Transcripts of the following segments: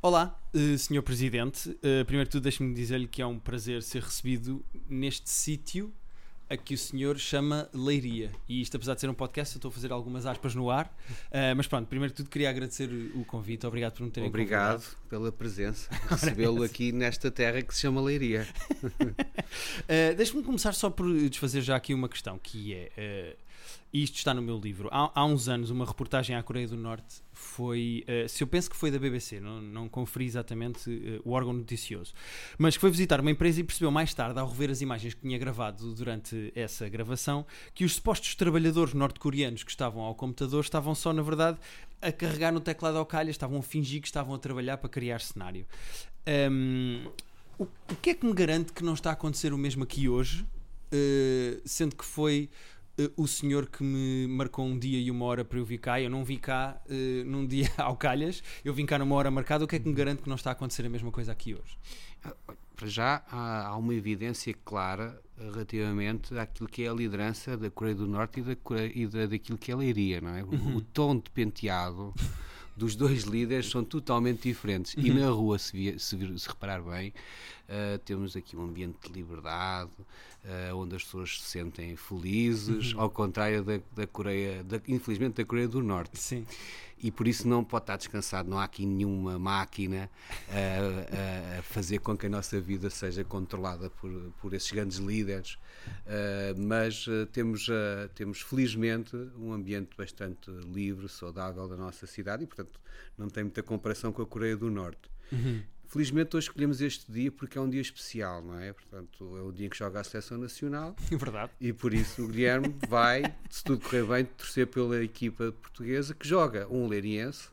Olá, Sr. Presidente. Primeiro de tudo, deixe-me dizer-lhe que é um prazer ser recebido neste sítio a que o senhor chama Leiria. E isto, apesar de ser um podcast, eu estou a fazer algumas aspas no ar. Mas pronto, primeiro de tudo, queria agradecer o convite. Obrigado por me terem convidado. Obrigado pela presença. Recebê-lo aqui nesta terra que se chama Leiria. Deixe-me começar só por desfazer já aqui uma questão, que é... isto está no meu livro. Há uns anos, uma reportagem à Coreia do Norte foi, se eu penso que foi da BBC, não conferi exatamente o órgão noticioso, mas que foi visitar uma empresa e percebeu mais tarde, ao rever as imagens que tinha gravado durante essa gravação, que os supostos trabalhadores norte-coreanos que estavam ao computador estavam só, na verdade, a carregar no teclado ao calha, estavam a fingir que estavam a trabalhar para criar cenário. O que é que me garante que não está a acontecer o mesmo aqui hoje, sendo que foi... o senhor que me marcou um dia e uma hora para eu vir cá? Eu não vim cá num dia ao calhas, eu vim cá numa hora marcada. O que é que me garante que não está a acontecer a mesma coisa aqui hoje? Para já há uma evidência clara relativamente àquilo que é a liderança da Coreia do Norte e daquilo que é a Leiria, não é? Uhum. O tom de penteado dos dois líderes são totalmente diferentes. Uhum. E na rua, se reparar bem, temos aqui um ambiente de liberdade, onde as pessoas se sentem felizes, uhum, ao contrário da Coreia, infelizmente, da Coreia do Norte. Sim. E por isso não pode estar descansado, não há aqui nenhuma máquina a fazer com que a nossa vida seja controlada por esses grandes líderes, mas temos felizmente um ambiente bastante livre, saudável da nossa cidade e portanto não tem muita comparação com a Coreia do Norte. Uhum. Felizmente hoje escolhemos este dia porque é um dia especial, não é? Portanto, é o dia em que joga a Seleção Nacional. É verdade. E por isso o Guilherme vai, se tudo correr bem, torcer pela equipa portuguesa, que joga um leiriense,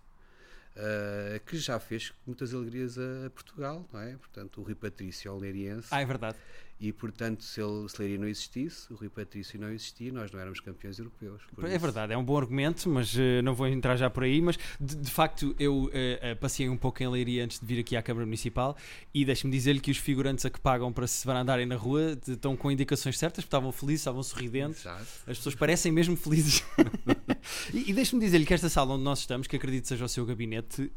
que já fez muitas alegrias a Portugal, não é? Portanto, o Rui Patrício é o leiriense. Ah, é verdade. E portanto, se Leiria não existisse, o Rui Patrício não existia, nós não éramos campeões europeus. É verdade, é um bom argumento, mas não vou entrar já por aí. Mas de facto, eu passei um pouco em Leiria antes de vir aqui à Câmara Municipal e deixe-me dizer-lhe que os figurantes a que pagam para se andarem na rua estão com indicações certas, porque estavam felizes, estavam sorridentes. Exato. As pessoas parecem mesmo felizes. E deixe-me dizer-lhe que esta sala onde nós estamos, que acredito seja o seu gabinete,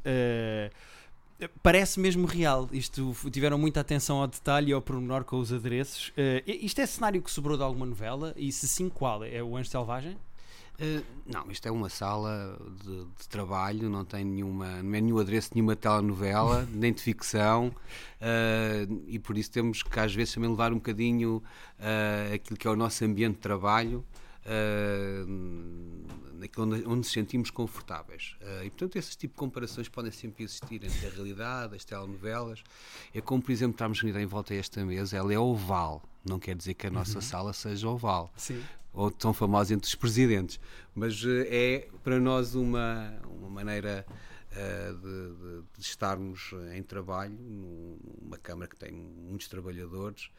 parece mesmo real. Isto, tiveram muita atenção ao detalhe e ao pormenor com os adereços. Isto é cenário que sobrou de alguma novela? E se sim, qual? É o Anjo Selvagem? Não, isto é uma sala de trabalho, não é nenhum adereço de nenhuma telenovela, nem de ficção, e por isso temos que às vezes também levar um bocadinho aquilo que é o nosso ambiente de trabalho, onde nos sentimos confortáveis, e portanto esses tipos de comparações podem sempre existir entre a realidade, as telenovelas. É como, por exemplo, estarmos reunidos em volta a esta mesa. Ela é oval, não quer dizer que a nossa, uhum, sala seja oval. Sim. Ou tão famosa entre os presidentes, mas é para nós uma maneira de estarmos em trabalho numa Câmara que tem muitos trabalhadores.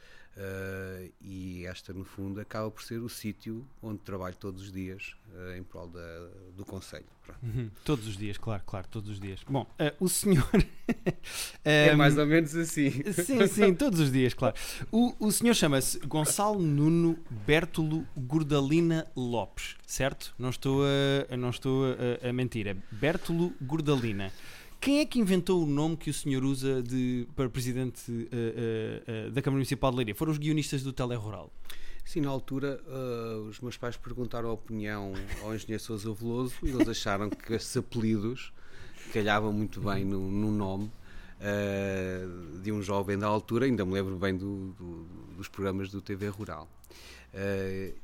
E esta, no fundo, acaba por ser o sítio onde trabalho todos os dias em prol do Conselho. Uhum. Todos os dias, claro, todos os dias. Bom, o senhor... é mais ou menos assim. Sim, todos os dias, claro. O senhor chama-se Gonçalo Nuno Bértolo Gordalina Lopes, certo? Não estou a mentir, é Bértolo Gordalina. Quem é que inventou o nome que o senhor usa para presidente da Câmara Municipal de Leiria? Foram os guionistas do Telerural? Sim, na altura os meus pais perguntaram a opinião ao engenheiro Sousa Veloso e eles acharam que esses apelidos calhavam muito bem no nome de um jovem da altura. Ainda me lembro bem dos programas do TV Rural.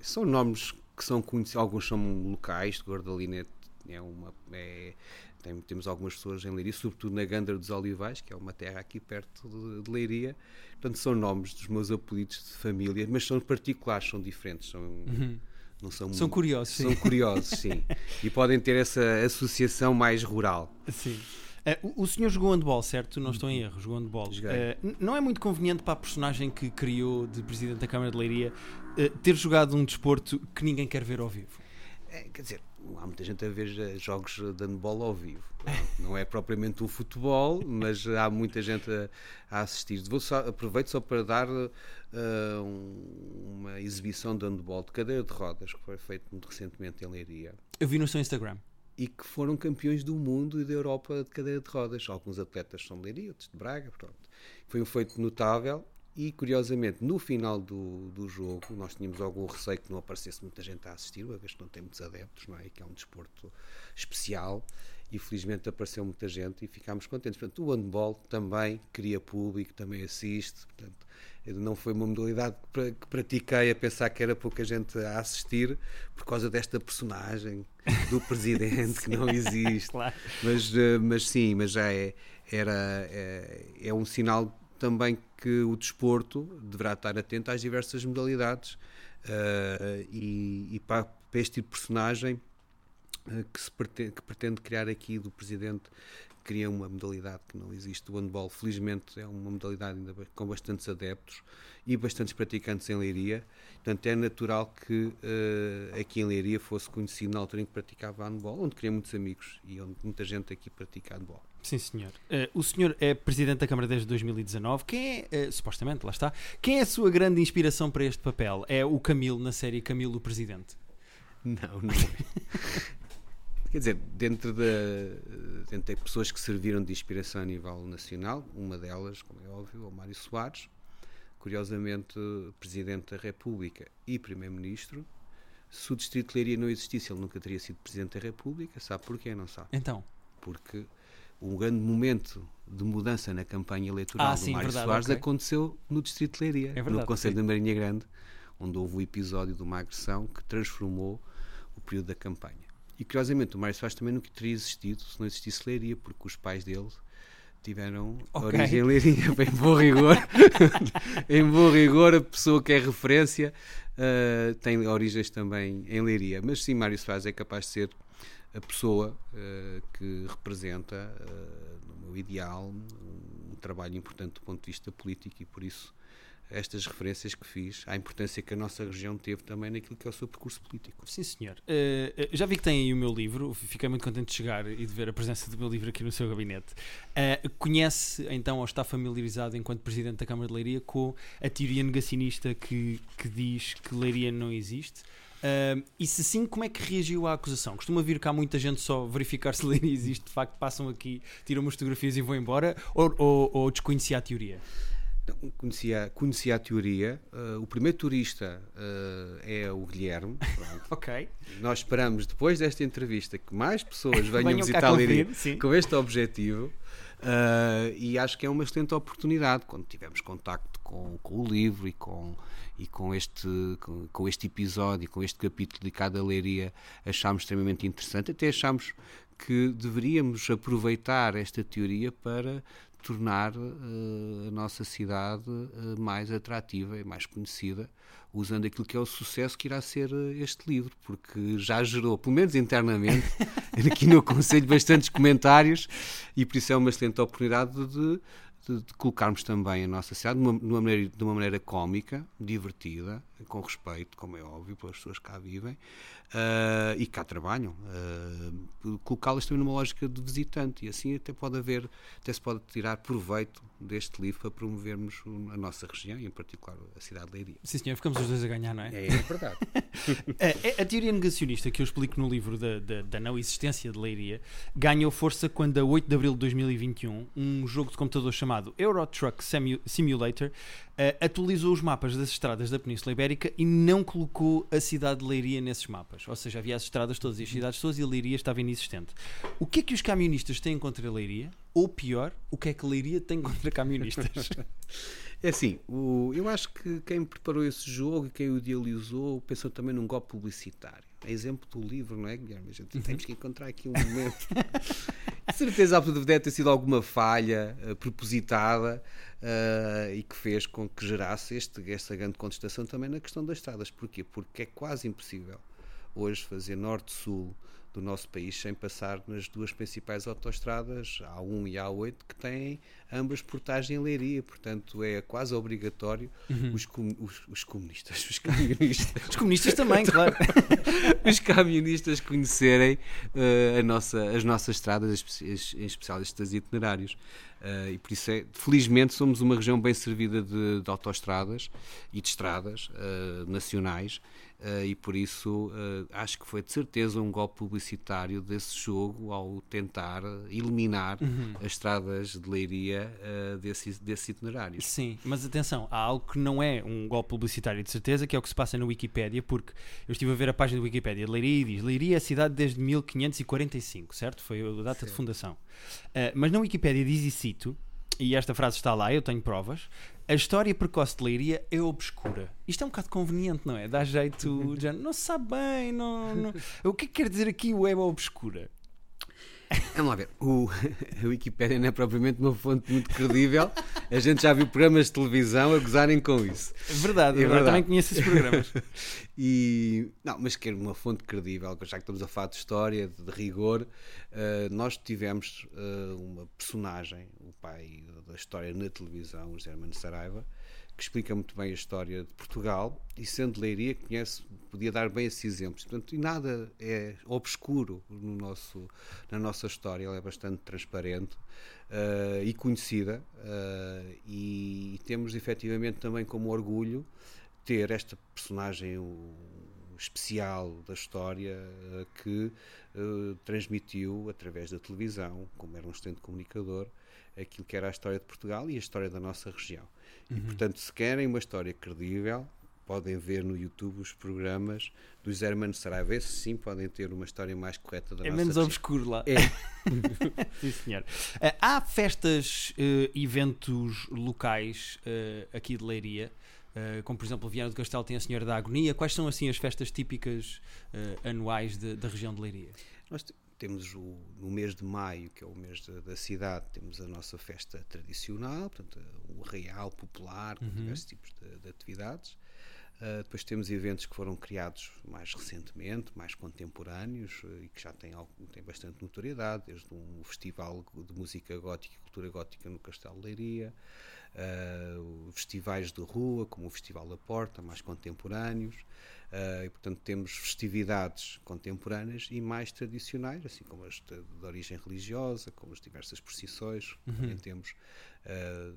São nomes que são conhecidos, alguns são locais. De Gordalina temos algumas pessoas em Leiria, sobretudo na Gândara dos Olivais, que é uma terra aqui perto de Leiria. Portanto, são nomes dos meus apelidos de família, mas são particulares, são diferentes, são, uhum, não são, são curiosos. São, sim, curiosos, sim. E podem ter essa associação mais rural. Sim. O senhor jogou handball, certo? Não estou em erro, jogou handball. Não é muito conveniente para a personagem que criou de Presidente da Câmara de Leiria ter jogado um desporto que ninguém quer ver ao vivo? Quer dizer, há muita gente a ver jogos de handball ao vivo. Não é propriamente um futebol, mas há muita gente a assistir. Aproveito só para dar uma exibição de handball de cadeira de rodas que foi feita muito recentemente em Leiria. Eu vi no seu Instagram. e que foram campeões do mundo e da Europa de cadeira de rodas. Alguns atletas são de Leiria, outros de Braga, pronto. Foi um feito notável e, curiosamente, no final do jogo, nós tínhamos algum receio que não aparecesse muita gente a assistir, uma vez que não tem muitos adeptos, não é? Que é um desporto especial, e felizmente apareceu muita gente e ficámos contentes. Portanto, o handball também cria público, também assiste, portanto, não foi uma modalidade que pratiquei a pensar que era pouca gente a assistir por causa desta personagem do presidente que não existe. Claro. Mas já é um sinal também que o desporto deverá estar atento às diversas modalidades e para este tipo de personagem que pretende criar aqui do presidente, cria uma modalidade que não existe. O handball, felizmente, é uma modalidade ainda com bastantes adeptos e bastantes praticantes em Leiria, portanto é natural que aqui em Leiria fosse conhecido na altura em que praticava handball, onde queria muitos amigos e onde muita gente aqui pratica handball. Sim, senhor. O senhor é presidente da Câmara desde 2019. Quem é, supostamente, lá está, quem é a sua grande inspiração para este papel? É o Camilo, na série Camilo o Presidente? Não é. Quer dizer, dentro de pessoas que serviram de inspiração a nível nacional, uma delas, como é óbvio, é o Mário Soares, curiosamente Presidente da República e Primeiro-Ministro. Se o Distrito de Leiria não existisse, ele nunca teria sido Presidente da República. Sabe porquê? Não sabe. Então? Porque um grande momento de mudança na campanha eleitoral do Mário Soares aconteceu no Distrito de Leiria, no Concelho da Marinha Grande, onde houve um episódio de uma agressão que transformou o período da campanha. E, curiosamente, o Mário Soares também nunca teria existido se não existisse Leiria, porque os pais dele tiveram origem em Leiria. Em bom rigor, a pessoa que é referência tem origens também em Leiria. Mas, sim, Mário Soares é capaz de ser a pessoa que representa, no meu ideal, um trabalho importante do ponto de vista político e, por isso, estas referências que fiz, à importância que a nossa região teve também naquilo que é o seu percurso político. Sim, senhor. Já vi que tem aí o meu livro, fiquei muito contente de chegar e de ver a presença do meu livro aqui no seu gabinete. Conhece, então, ou está familiarizado, enquanto Presidente da Câmara de Leiria, com a teoria negacionista que diz que Leiria não existe? E se sim, como é que reagiu à acusação? Costuma vir cá muita gente só verificar se Leiria existe, de facto, passam aqui, tiram umas fotografias e vão embora, ou desconhecia a teoria? Conhecia a teoria. O primeiro turista é o Guilherme. Ok. Nós esperamos, depois desta entrevista, que mais pessoas venham visitar Leiria com este objetivo. E acho que é uma excelente oportunidade, quando tivermos contacto com o livro e com este episódio, com este capítulo dedicado à Leiria, achámos extremamente interessante. Até achámos que deveríamos aproveitar esta teoria para tornar a nossa cidade mais atrativa e mais conhecida, usando aquilo que é o sucesso que irá ser este livro, porque já gerou, pelo menos internamente, aqui no Conselho, bastantes comentários, e por isso é uma excelente oportunidade de colocarmos também a nossa cidade de uma maneira cómica, divertida, com respeito, como é óbvio, pelas pessoas que cá vivem e cá trabalham, colocá-las também numa lógica de visitante, e assim até se pode tirar proveito deste livro para promovermos a nossa região e em particular a cidade de Leiria. Sim, senhor, ficamos os dois a ganhar, não é? É verdade. A teoria negacionista que eu explico no livro da não existência de Leiria ganhou força quando, a 8 de abril de 2021, um jogo de computador chamado Euro Truck Simulator atualizou os mapas das estradas da Península Ibérica e não colocou a cidade de Leiria nesses mapas. Ou seja, havia as estradas todas e as cidades todas e a Leiria estava inexistente. O que é que os camionistas têm contra a Leiria? Ou pior, o que é que Leiria tem contra camionistas? É assim, eu acho que quem preparou esse jogo e quem o idealizou pensou também num golpe publicitário. É exemplo do livro, não é, Guilherme? A gente temos que encontrar aqui um momento. De certeza absoluta deve ter sido alguma falha propositada e que fez com que gerasse esta grande contestação também na questão das estradas. Porquê? Porque é quase impossível hoje fazer norte-sul do nosso país sem passar nas duas principais autoestradas, a A1 e a A8, que têm ambas portagem em Leiria, portanto é quase obrigatório os camionistas também, claro, os camionistas conhecerem as nossas estradas, em especial estes itinerários, e por isso felizmente somos uma região bem servida de autoestradas e de estradas nacionais, e por isso acho que foi de certeza um golpe publicitário desse jogo ao tentar eliminar as estradas de Leiria desse itinerário. Sim, mas atenção, há algo que não é um golpe publicitário de certeza, que é o que se passa na Wikipédia, porque eu estive a ver a página da Wikipédia de Leiria e diz: Leiria é a cidade desde 1545, certo? Foi a data de fundação. Mas na Wikipédia diz, e cito, e esta frase está lá, eu tenho provas: a história precoce de Leiria é obscura. Isto é um bocado conveniente, não é? Dá jeito, já não se sabe bem, não. O que é que quer dizer aqui o é obscura? Vamos lá ver, a Wikipédia não é propriamente uma fonte muito credível. A gente já viu programas de televisão a gozarem com isso. É verdade. Também conheço esses programas. Mas quero uma fonte credível, já que estamos a falar de história, de rigor. Nós tivemos uma personagem, o pai da história na televisão, o José Matoso Saraiva, que explica muito bem a história de Portugal, e sendo Leiria podia dar bem esses exemplos. Portanto, e nada é obscuro na nossa história, ela é bastante transparente e conhecida, e temos efetivamente também como orgulho ter esta personagem especial da história que transmitiu através da televisão, como era um excelente comunicador, aquilo que era a história de Portugal e a história da nossa região. E, portanto, se querem uma história credível, podem ver no YouTube os programas do José Hermano Saraiva. Esses sim podem ter uma história mais correta da nossa região. É menos obscuro lá. É. Sim, senhor. Há festas, eventos locais aqui de Leiria, como, por exemplo, Viana do Castelo tem a Senhora da Agonia. Quais são, assim, as festas típicas anuais da região de Leiria? Temos no mês de maio, que é o mês da cidade, temos a nossa festa tradicional, portanto, o arraial popular, com diversos tipos de atividades. Depois temos eventos que foram criados mais recentemente, mais contemporâneos, e que já têm bastante notoriedade, desde um festival de música gótica e cultura gótica no Castelo de Leiria, festivais de rua, como o Festival da Porta, mais contemporâneos, e portanto temos festividades contemporâneas e mais tradicionais, assim como as de origem religiosa, como as diversas procissões que também temos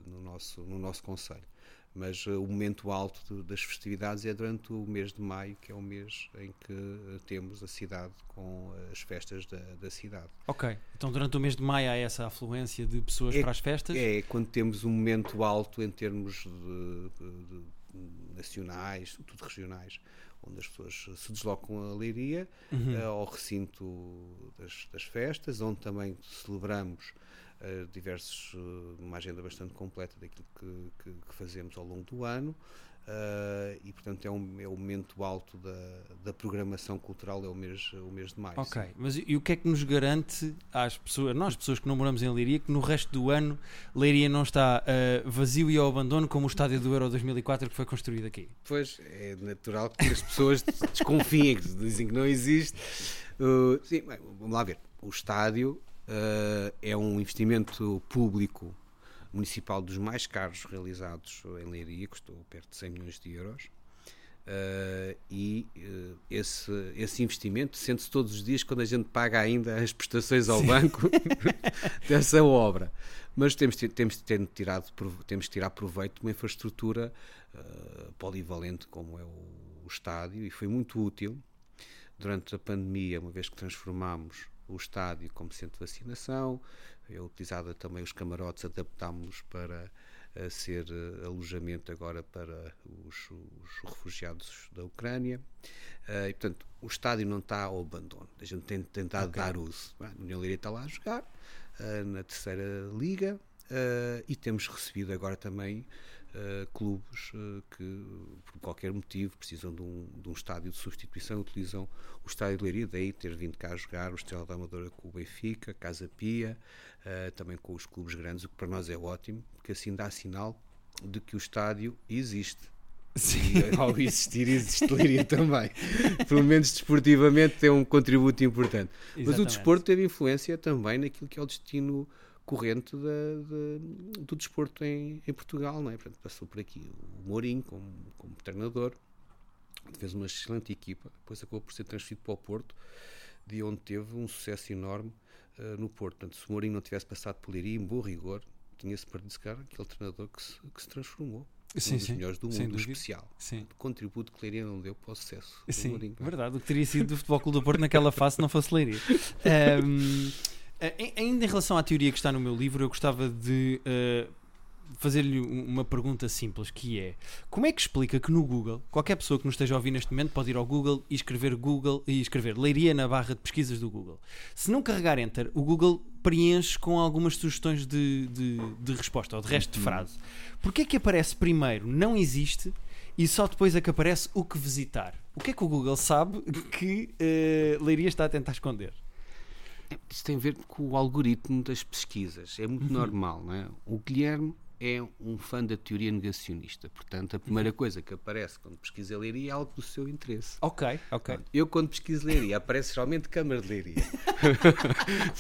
no nosso concelho. Mas o momento alto das festividades é durante o mês de maio, que é o mês em que temos a cidade com as festas da cidade. Ok, então durante o mês de maio há essa afluência de pessoas para as festas? É quando temos um momento alto em termos de nacionais, tudo regionais, onde as pessoas se deslocam a Leiria, ao recinto das festas, onde também celebramos uma agenda bastante completa daquilo que fazemos ao longo do ano, e portanto é o momento alto da programação cultural, é o mês de maio. Ok, sim. Mas e o que é que nos garante nós pessoas que não moramos em Leiria, que no resto do ano Leiria não está vazio e ao abandono como o estádio do Euro 2004 que foi construído aqui? Pois, é natural que as pessoas desconfiem, que dizem que não existe. Sim, bem, vamos lá ver, o estádio é um investimento público municipal dos mais caros realizados em Leiria, custou perto de 100 milhões de euros, esse investimento sente-se todos os dias quando a gente paga ainda as prestações ao banco dessa obra. Mas temos de tirar proveito de uma infraestrutura polivalente como é o estádio, e foi muito útil durante a pandemia, uma vez que transformámos o estádio como centro de vacinação, é utilizada também os camarotes, adaptámos para ser alojamento agora para os refugiados da Ucrânia, e portanto o estádio não está ao abandono, a gente tem tentado dar uso. A União Leiria está lá a jogar na terceira liga, e temos recebido agora também clubes que por qualquer motivo precisam de um estádio de substituição, utilizam o estádio de Leiria, daí ter vindo cá jogar o Estrela da Amadora com o Benfica, Casa Pia, também com os clubes grandes, o que para nós é ótimo, porque assim dá sinal de que o estádio existe. Sim. E ao existir, existe Leiria também. Pelo menos desportivamente tem um contributo importante. Exatamente. Mas o desporto teve influência também naquilo que é o destino corrente do desporto em Portugal, não é? Portanto, passou por aqui o Mourinho como treinador, fez uma excelente equipa, depois acabou por ser transferido para o Porto, de onde teve um sucesso enorme no Porto. Portanto, se o Mourinho não tivesse passado por Leiria, em bom rigor, tinha-se perdido, se calhar, aquele treinador que se transformou. um dos melhores do mundo, especial. Sim. O contributo que Leiria não deu para o sucesso. Sim, Mourinho, verdade. O que teria sido do Futebol Clube do Porto naquela fase se não fosse Leiria. Ainda em relação à teoria que está no meu livro, eu gostava de fazer-lhe uma pergunta simples, que é: como é que explica que no Google, qualquer pessoa que nos esteja a ouvir neste momento pode ir ao Google e escrever Leiria na barra de pesquisas do Google. Se não carregar Enter, o Google preenche com algumas sugestões de resposta ou de resto de frase. Porquê é que aparece primeiro "não existe" e só depois é que aparece "o que visitar"? O que é que o Google sabe que Leiria está a tentar esconder? Isso tem a ver com o algoritmo das pesquisas. É muito normal, não é? O Guilherme é um fã da teoria negacionista. Portanto, a primeira coisa que aparece quando pesquisa Leiria é algo do seu interesse. Ok. Pronto, eu quando pesquiso Leiria aparece geralmente Câmara de Leiria.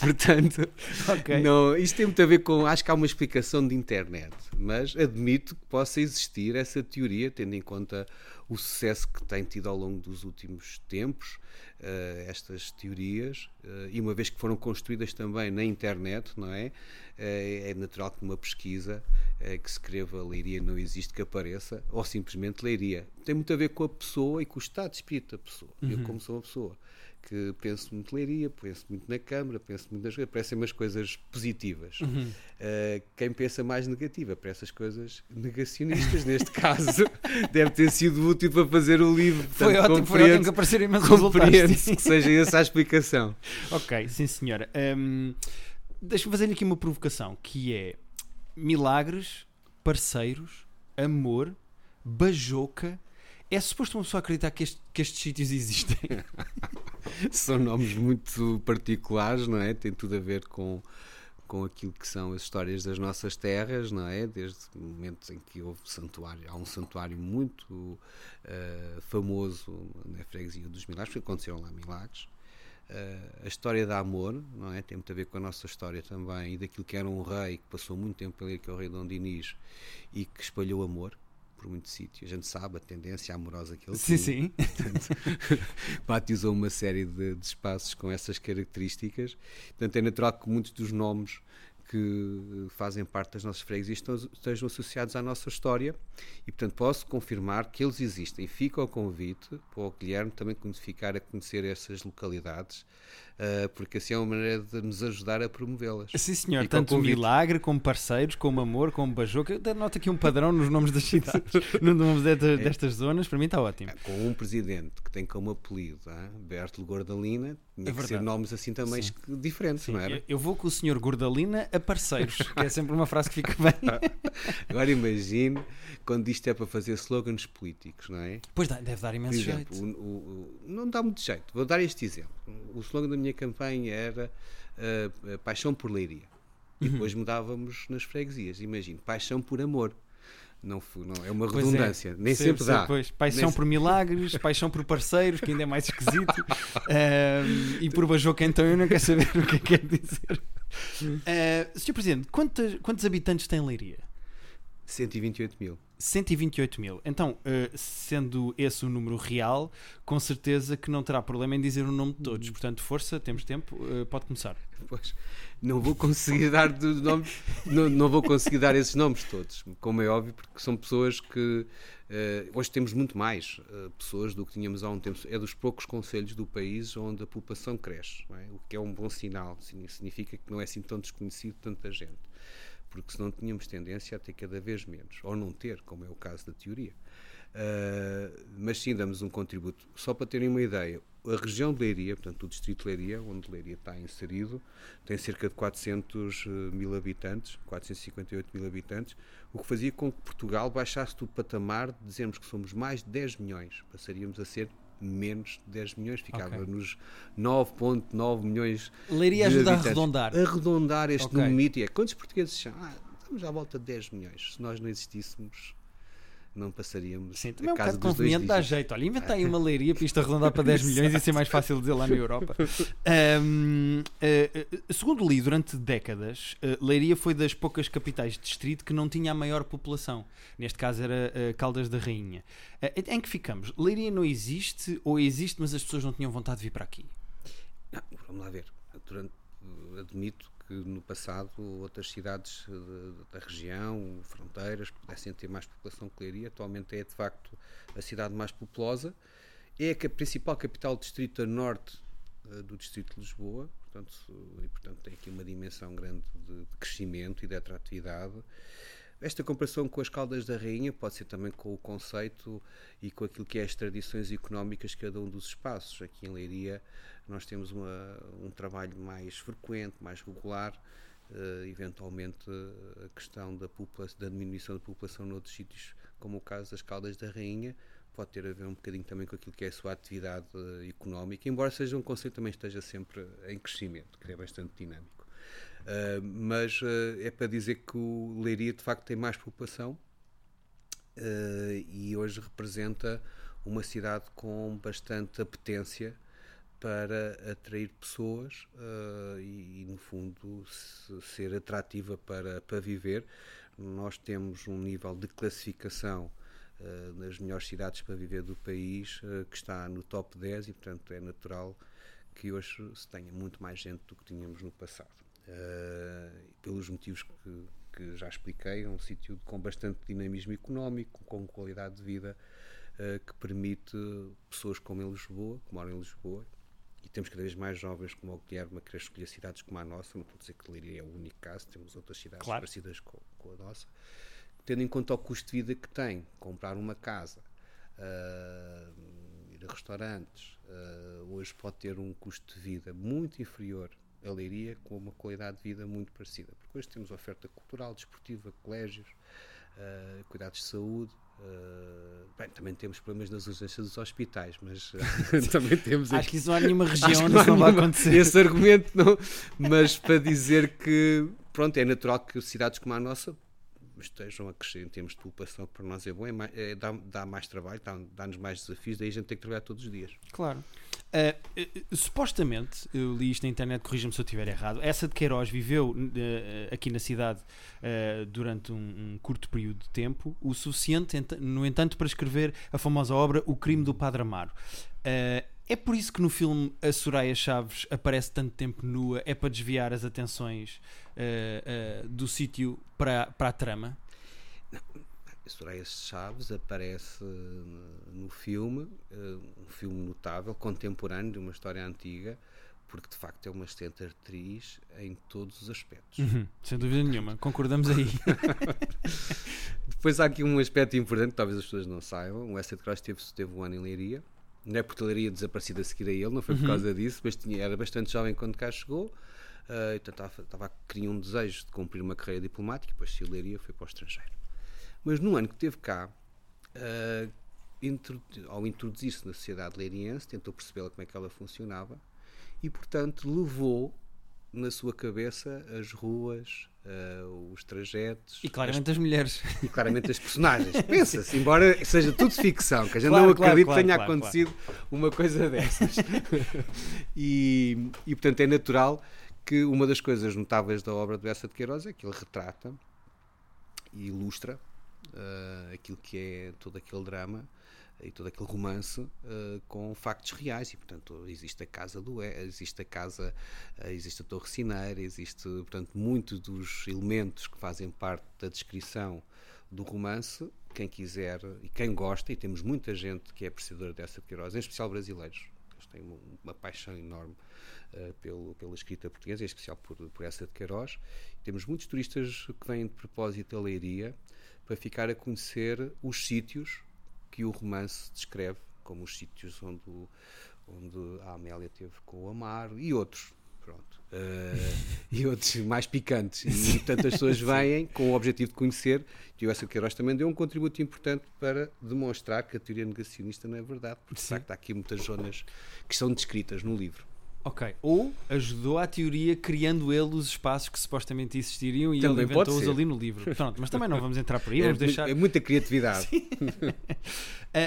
Portanto, não, isto tem muito a ver com... Acho que há uma explicação de internet, mas admito que possa existir essa teoria, tendo em conta o sucesso que tem tido ao longo dos últimos tempos. Estas teorias, e uma vez que foram construídas também na internet, não é? É natural que numa pesquisa que escreva "Leiria não existe" que apareça, ou simplesmente "Leiria". Tem muito a ver com a pessoa e com o estado de espírito da pessoa. Eu, como sou uma pessoa que penso muito em Leiria, penso muito na Câmara, penso muito nas coisas, parecem umas coisas positivas. Quem pensa mais negativa, para essas coisas negacionistas, neste caso, deve ter sido útil para fazer o livro. Foi tanto ótimo, foi ótimo que apareceram imensos resultados. Que seja essa a explicação. Ok, sim senhora. Deixa-me fazer-lhe aqui uma provocação, que é: milagres, parceiros, amor, bajoca... É suposto uma pessoa acreditar que estes sítios existem? São nomes muito particulares, não é? Tem tudo a ver com aquilo que são as histórias das nossas terras, não é? Desde o momento em que houve santuário, há um santuário muito famoso na freguesia dos Milagres, porque aconteceram lá milagres. A história de amor, não é? Tem muito a ver com a nossa história também, e daquilo que era um rei que passou muito tempo ali, que é o rei Dom Dinis, e que espalhou amor por muito sítio. A gente sabe a tendência amorosa que ele tinha. Sim. Portanto, batizou uma série de espaços com essas características. Portanto, é natural que muitos dos nomes que fazem parte das nossas freguesias estejam associados à nossa história e, portanto, posso confirmar que eles existem. Fica o convite para o Guilherme também ficar a conhecer essas localidades, porque assim é uma maneira de nos ajudar a promovê-las. Sim, senhor. Fica tanto milagre, como parceiros, como amor, como bajoca. Nota aqui um padrão nos nomes das cidades, nos nomes destas zonas. Para mim está ótimo. Com um presidente que tem como apelido Bértolo Gordalina, tinha que ser nomes assim também diferentes, não era? Eu vou com o senhor Gordalina a parceiros, que é sempre uma frase que fica bem. Agora imagino quando isto é para fazer slogans políticos, não é? Pois deve dar imenso jeito. Não dá muito jeito. Vou dar este exemplo. O slogan da minha campanha era "Paixão por Leiria". E depois mudávamos nas freguesias. Imagino, "Paixão por Amor". Não, é uma redundância, nem sempre dá. Paixão por milagres, paixão por parceiros, que ainda é mais esquisito, e por bajoca, então eu não quero saber o que é que quer dizer. Sr. Presidente, quantos habitantes tem Leiria? 128.000. 128.000. Então, sendo esse o número real, com certeza que não terá problema em dizer o nome de todos. Portanto, força, temos tempo, pode começar. Pois, não vou conseguir dar não vou conseguir dar esses nomes todos, como é óbvio, porque são pessoas que hoje temos muito mais pessoas do que tínhamos há um tempo. É dos poucos concelhos do país onde a população cresce, não é? O que é um bom sinal, significa que não é assim tão desconhecido tanta gente, porque senão tínhamos tendência a ter cada vez menos, ou não ter, como é o caso da teoria. Mas sim, damos um contributo. Só para terem uma ideia, a região de Leiria, portanto o distrito de Leiria, onde Leiria está inserido, tem cerca de 458.000 habitantes, o que fazia com que Portugal baixasse do patamar de dizermos que somos mais de 10 milhões, passaríamos a ser menos de 10 milhões, ficava nos 9.9 milhões. Leiria ajuda a arredondar este número mítico. Quantos portugueses são? Estamos à volta de 10 milhões. Se nós não existíssemos, não passaríamos. Sim, também é um bocado conveniente, dá jeito. Olha, inventei uma Leiria para isto arredondar para 10 milhões e ser mais fácil de dizer lá na Europa. Segundo li, durante décadas, Leiria foi das poucas capitais de distrito que não tinha a maior população. Neste caso era Caldas da Rainha. Em que ficamos? Leiria não existe, ou existe, mas as pessoas não tinham vontade de vir para aqui? Não, vamos lá ver. Admito que no passado outras cidades da região, fronteiras, pudessem ter mais população que Leiria. Atualmente é de facto a cidade mais populosa, é a principal capital do distrito a norte do distrito de Lisboa, portanto tem aqui uma dimensão grande de crescimento e de atratividade. Esta comparação com as Caldas da Rainha pode ser também com o conceito e com aquilo que é as tradições económicas de cada um dos espaços. Aqui em Leiria nós temos um trabalho mais frequente, mais regular, eventualmente a questão da diminuição da população noutros sítios, como o caso das Caldas da Rainha, pode ter a ver um bocadinho também com aquilo que é a sua atividade económica, embora seja um conceito que também esteja sempre em crescimento, que é bastante dinâmico. Mas é para dizer que o Leiria de facto tem mais população e hoje representa uma cidade com bastante apetência para atrair pessoas e no fundo ser atrativa para viver. Nós temos um nível de classificação nas melhores cidades para viver do país que está no top 10 e portanto é natural que hoje se tenha muito mais gente do que tínhamos no passado. Pelos motivos que já expliquei, é um sítio com bastante dinamismo económico, com qualidade de vida, que permite pessoas que moram em Lisboa, e temos cada vez mais jovens como o Guilherme a querer escolher cidades como a nossa. Não estou a dizer que Leiria é o único caso, temos outras cidades claro, parecidas com a nossa, tendo em conta o custo de vida que tem, comprar uma casa, ir a restaurantes, hoje pode ter um custo de vida muito inferior a Leiria, com uma qualidade de vida muito parecida, porque hoje temos oferta cultural, desportiva, colégios, cuidados de saúde, bem, também temos problemas nas urgências dos hospitais, mas também temos acho aqui, que isso não há nenhuma região onde isso não vai acontecer, esse argumento não, mas para dizer que pronto, é natural que cidades como a nossa estejam a crescer em termos de população, que para nós é bom, dá mais trabalho, dá-nos mais desafios, daí a gente tem que trabalhar todos os dias. Claro. Supostamente, eu li isto na internet, corrija-me se eu estiver errado, Eça de Queiroz viveu aqui na cidade durante um curto período de tempo, o suficiente, no entanto, para escrever a famosa obra O Crime do Padre Amaro. É por isso que no filme a Soraia Chaves aparece tanto tempo nua, é para desviar as atenções do sítio para a trama? Não. Soraia Chaves aparece no filme, um filme notável, contemporâneo, de uma história antiga, porque de facto é uma excelente atriz em todos os aspectos. Sem dúvida nenhuma, concordamos aí. Depois há aqui um aspecto importante que talvez as pessoas não saibam. O Eça de Queiroz teve um ano em Leiria, não é porque Leiria desaparecida a seguir a ele, não foi por causa disso, mas era bastante jovem quando cá chegou. Então queria um desejo de cumprir uma carreira diplomática, depois se Leiria foi para o estrangeiro. Mas no ano que teve cá, ao introduzir-se na sociedade leiriense, tentou percebê-la como é que ela funcionava e, portanto, levou na sua cabeça as ruas, os trajetos... E claramente as mulheres. E claramente as personagens. Pensa-se, embora seja tudo ficção, que a gente não acredita que tenha acontecido uma coisa dessas. E, portanto, é natural que uma das coisas notáveis da obra do Eça de Queiroz é que ele retrata e ilustra aquilo que é todo aquele drama e todo aquele romance com factos reais, e portanto existe a casa do existe a Torre Sineira, existe portanto muitos dos elementos que fazem parte da descrição do romance. Quem quiser e quem gosta, e temos muita gente que é apreciadora dessa Queiroz, em especial brasileiros, eles têm uma paixão enorme pela escrita portuguesa, em especial por Eça de Queiroz. Temos muitos turistas que vêm de propósito a Leiria para ficar a conhecer os sítios que o romance descreve, como os sítios onde a Amélia teve com o Amaro e outros. Pronto. E outros mais picantes. E portanto as pessoas vêm com o objetivo de conhecer, e o Eça de Queiroz também deu um contributo importante para demonstrar que a teoria negacionista não é verdade, porque de facto há aqui muitas zonas que são descritas no livro. Ok, ou ajudou à teoria criando ele os espaços que supostamente existiriam e também ele inventou-os ali no livro. Pronto, mas também não vamos entrar por aí, vamos deixar... É muita criatividade.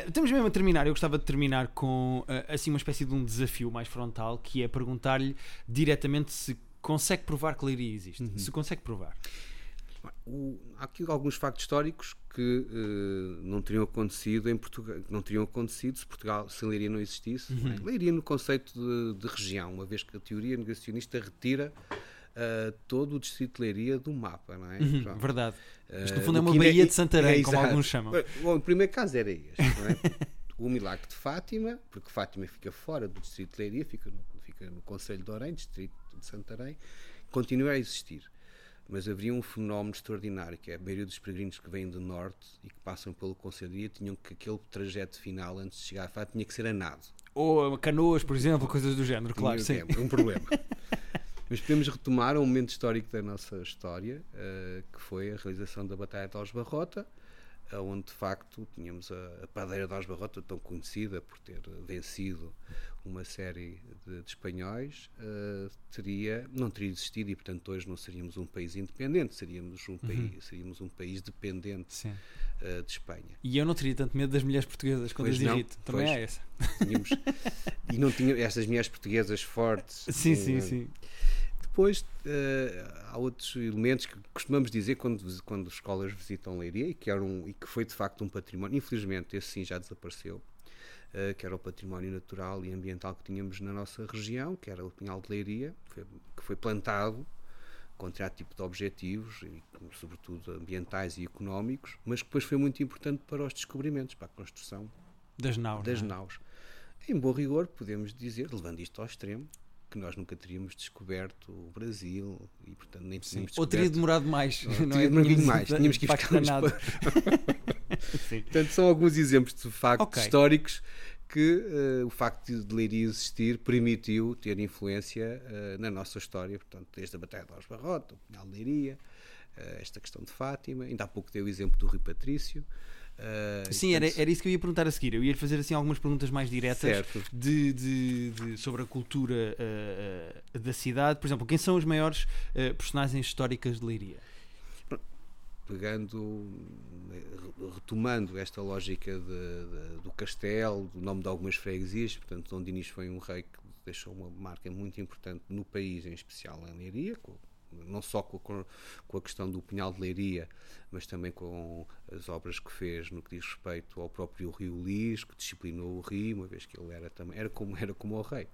Estamos mesmo a terminar. Eu gostava de terminar com assim uma espécie de um desafio mais frontal, que é perguntar-lhe diretamente se consegue provar que Leiria existe. Se consegue provar. Há aqui alguns factos históricos que não teriam acontecido em Portugal, não teriam acontecido se Portugal, se Leiria não existisse. Leiria no conceito de região, uma vez que a teoria negacionista retira todo o distrito de Leiria do mapa, não é? Verdade. Mas no fundo é uma baía de Santarém, como alguns chamam. Bom, o primeiro caso era este, não é? O milagre de Fátima, porque Fátima fica fora do distrito de Leiria, fica no Conselho de Orém, distrito de Santarém, continua a existir. Mas havia um fenómeno extraordinário, que é a maioria dos peregrinos que vêm do norte e que passam pelo Conselho de Leiria tinham que aquele trajeto final, antes de chegar a Fátima, tinha que ser a nado. Ou a canoas, por exemplo, coisas do género, claro, sim. É um problema. Mas podemos retomar um momento histórico da nossa história, que foi a realização da Batalha de Aljubarrota, onde de facto tínhamos a Padeira de Aljubarrota, tão conhecida por ter vencido uma série de espanhóis, não teria existido, e portanto hoje não seríamos um país independente, seríamos um país dependente de Espanha. E eu não teria tanto medo das mulheres portuguesas quando as digito, também é essa. E não tinha estas mulheres portuguesas fortes. Sim, sim, sim. Depois há outros elementos que costumamos dizer quando as escolas visitam Leiria, e que foi de facto um património, infelizmente esse sim já desapareceu, que era o património natural e ambiental que tínhamos na nossa região, que era o Pinhal de Leiria, que foi plantado com determinado tipo de objetivos, e, sobretudo ambientais e económicos, mas que depois foi muito importante para os descobrimentos, para a construção das naus. Em bom rigor, podemos dizer, levando isto ao extremo, que nós nunca teríamos descoberto o Brasil, e portanto nem tínhamos descoberto. Ou teria demorado mais. Tínhamos que ir buscar nada. Portanto, são alguns exemplos de factos históricos que o facto de Leiria existir permitiu ter influência na nossa história, portanto, desde a Batalha de Aljubarrota, o Pinhal de Leiria, esta questão de Fátima, ainda há pouco dei o exemplo do Rui Patrício. Sim, portanto, era isso que eu ia perguntar a seguir. Eu ia fazer assim algumas perguntas mais diretas sobre a cultura da cidade. Por exemplo, quem são os maiores personagens históricas de Leiria? Retomando esta lógica do castelo, do nome de algumas freguesias, portanto, Dom Dinis foi um rei que deixou uma marca muito importante no país, em especial em Leiria, não só com a questão do Pinhal de Leiria, mas também com as obras que fez no que diz respeito ao próprio Rio Lis, que disciplinou o rio, uma vez que ele era como o rei,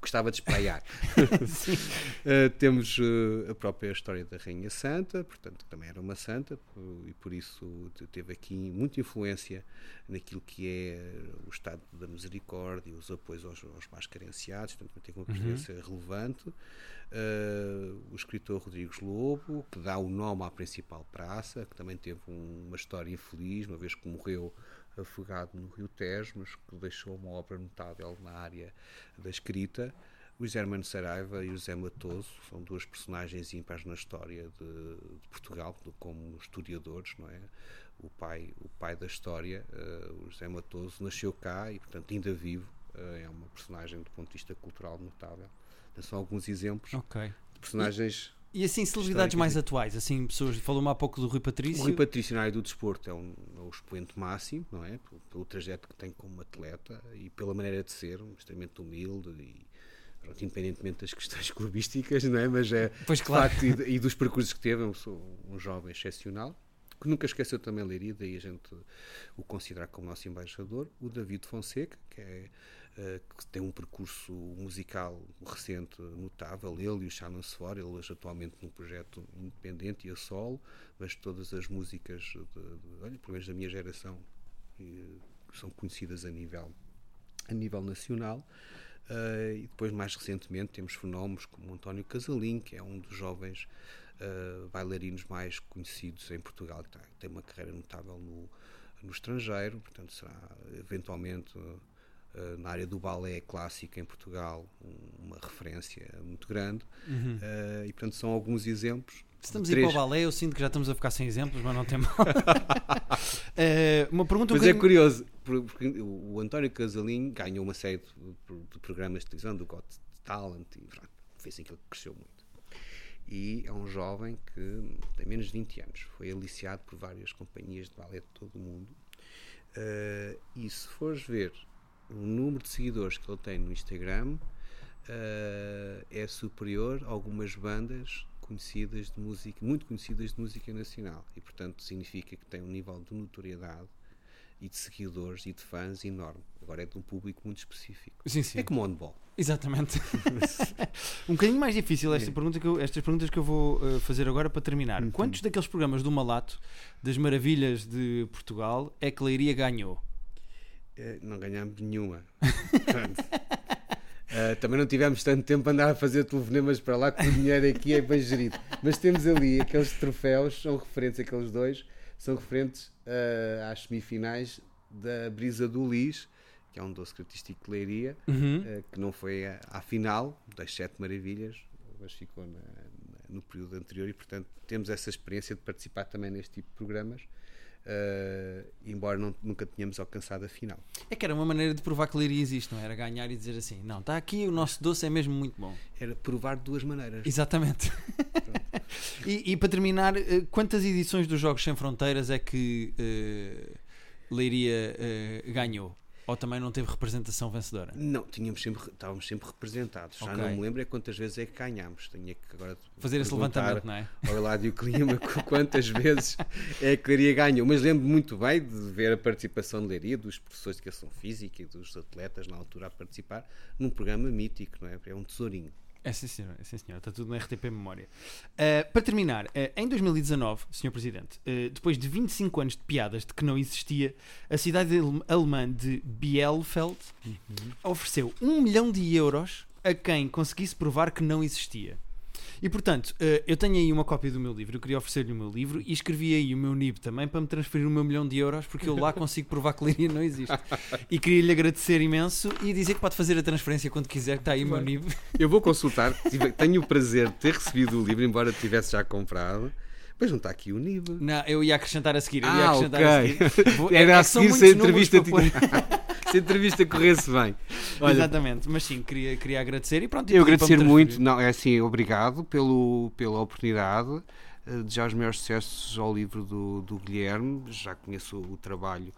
gostava de espraiar. Temos a própria história da Rainha Santa, portanto, que também era uma santa, e por isso teve aqui muita influência naquilo que é o estado da misericórdia, os apoios aos mais carenciados, portanto, tem uma presença relevante. O escritor Rodrigues Lobo, que dá o nome à principal praça, que também teve uma história infeliz, uma vez que morreu afogado no Rio Tejo, mas que deixou uma obra notável na área da escrita. O José Saraiva e o José Matoso são duas personagens ímpares na história de Portugal, como historiadores, não é? O pai da história, o José Matoso, nasceu cá e, portanto, ainda vivo, é uma personagem do ponto de vista cultural notável. Então, são alguns exemplos de personagens... E assim, celebridades mais atuais, assim, pessoas, falou-me há pouco do Rui Patrício. O Rui Patrício na área do desporto é o expoente máximo, não é? Pelo trajeto que tem como atleta e pela maneira de ser, extremamente humilde e, independentemente das questões clubísticas, não é? Mas é, pois, claro. De facto, e dos percursos que teve, um jovem excepcional, que nunca esqueceu também Leiria, daí a gente o considera como nosso embaixador. O David Fonseca, que tem um percurso musical recente notável, ele e o Channon's For, ele hoje atualmente num projeto independente e a solo, mas todas as músicas, pelo menos da minha geração, são conhecidas a nível nacional. E depois, mais recentemente, temos fenómenos como António Casalim, que é um dos jovens bailarinos mais conhecidos em Portugal, que tem uma carreira notável no estrangeiro, portanto será eventualmente... na área do balé clássico em Portugal, uma referência muito grande, e portanto são alguns exemplos. Se estamos a ir para o balé, eu sinto que já estamos a ficar sem exemplos, mas não tem mal. Uma pergunta... Mas é curioso, porque o António Casalim ganhou uma série de programas de televisão, do Got Talent, e foi assim que ele cresceu muito. E é um jovem que tem menos de 20 anos, foi aliciado por várias companhias de balé de todo o mundo, e se fores ver o número de seguidores que ele tem no Instagram é superior a algumas bandas conhecidas de música, muito conhecidas de música nacional, e portanto significa que tem um nível de notoriedade e de seguidores e de fãs enorme. Agora é de um público muito específico. Sim, sim. É como o handball. Exatamente. Um bocadinho mais difícil esta pergunta que estas perguntas que eu vou fazer agora para terminar. Uhum. Quantos daqueles programas do Malato, das Maravilhas de Portugal, é que Leiria ganhou? Não ganhámos nenhuma. Também não tivemos tanto tempo a andar a fazer telefonemas para lá, que o dinheiro aqui é bem gerido. Mas temos ali aqueles troféus, são referentes, aqueles dois, são referentes às semifinais da Brisa do Lis, que é um doce característico de Leiria, que não foi à final das Sete Maravilhas, mas ficou no período anterior, e portanto temos essa experiência de participar também neste tipo de programas. Embora nunca tenhamos alcançado a final. É que era uma maneira de provar que Leiria existe, não era ganhar e dizer assim, não, está aqui, o nosso doce é mesmo muito bom. Era provar de duas maneiras. Exatamente. E para terminar, quantas edições dos Jogos Sem Fronteiras é que Leiria ganhou? Ou também não teve representação vencedora? Não, estávamos sempre representados. Okay. Já não me lembro é quantas vezes é que ganhámos. Tinha que agora fazer esse levantamento, não é? Ao Eládio Clima, quantas vezes é que Leiria ganhou. Mas lembro-me muito bem de ver a participação de Leiria, dos professores de educação física e dos atletas na altura a participar num programa mítico, não é? É um tesourinho. É sim, senhora. É, sim, senhora. Está tudo na RTP Memória. Para terminar, em 2019, Sr. Presidente, depois de 25 anos de piadas de que não existia, a cidade alemã de Bielefeld ofereceu 1 milhão de euros a quem conseguisse provar que não existia. E, portanto, eu tenho aí uma cópia do meu livro, eu queria oferecer-lhe o meu livro e escrevi aí o meu NIB também para me transferir o meu €1.000.000, porque eu lá consigo provar que Leiria não existe. E queria-lhe agradecer imenso e dizer que pode fazer a transferência quando quiser, que está aí o meu NIB. Eu vou consultar, tenho o prazer de ter recebido o livro, embora tivesse já comprado. Mas não está aqui o nível. Não, eu ia acrescentar a seguir. Eu ia acrescentar a seguir. Era a seguir se a entrevista... Se a entrevista corresse bem. Olha, exatamente, mas sim, queria agradecer e pronto. Eu agradecer muito, não, é assim, obrigado pela oportunidade. Desejar os meus sucessos ao livro do Guilherme, já conheço o trabalho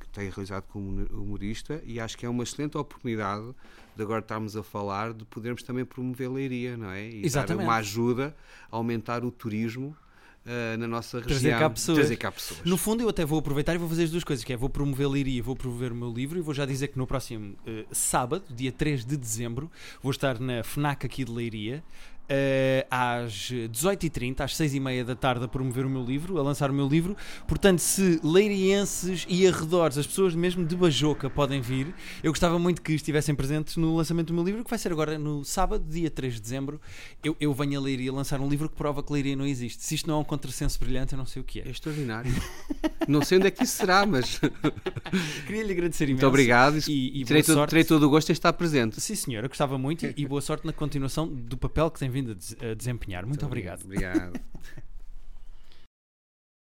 que tem realizado como humorista e acho que é uma excelente oportunidade de agora estarmos a falar, de podermos também promover Leiria, não é? E exatamente. Dar uma ajuda a aumentar o turismo na nossa região. Trazer cá pessoas. No fundo, eu até vou aproveitar e vou fazer as duas coisas, que é vou promover Leiria e vou promover o meu livro, e vou já dizer que no próximo sábado, dia 3 de dezembro, vou estar na FNAC aqui de Leiria, às 18h30, às 18h30 da tarde, a promover o meu livro, a lançar o meu livro. Portanto, se leirienses e arredores, as pessoas mesmo de Bajoca podem vir, eu gostava muito que estivessem presentes no lançamento do meu livro, que vai ser agora no sábado, dia 3 de dezembro. Eu venho a Leiria lançar um livro que prova que Leiria não existe. Se isto não é um contrassenso brilhante, eu não sei o que é. É extraordinário. Não sei onde é que isso será, mas... Queria-lhe agradecer imenso. Muito obrigado. E terei todo o gosto em estar presente. Sim, senhora, gostava muito e boa sorte na continuação do papel que tem vindo a desempenhar. Muito obrigado.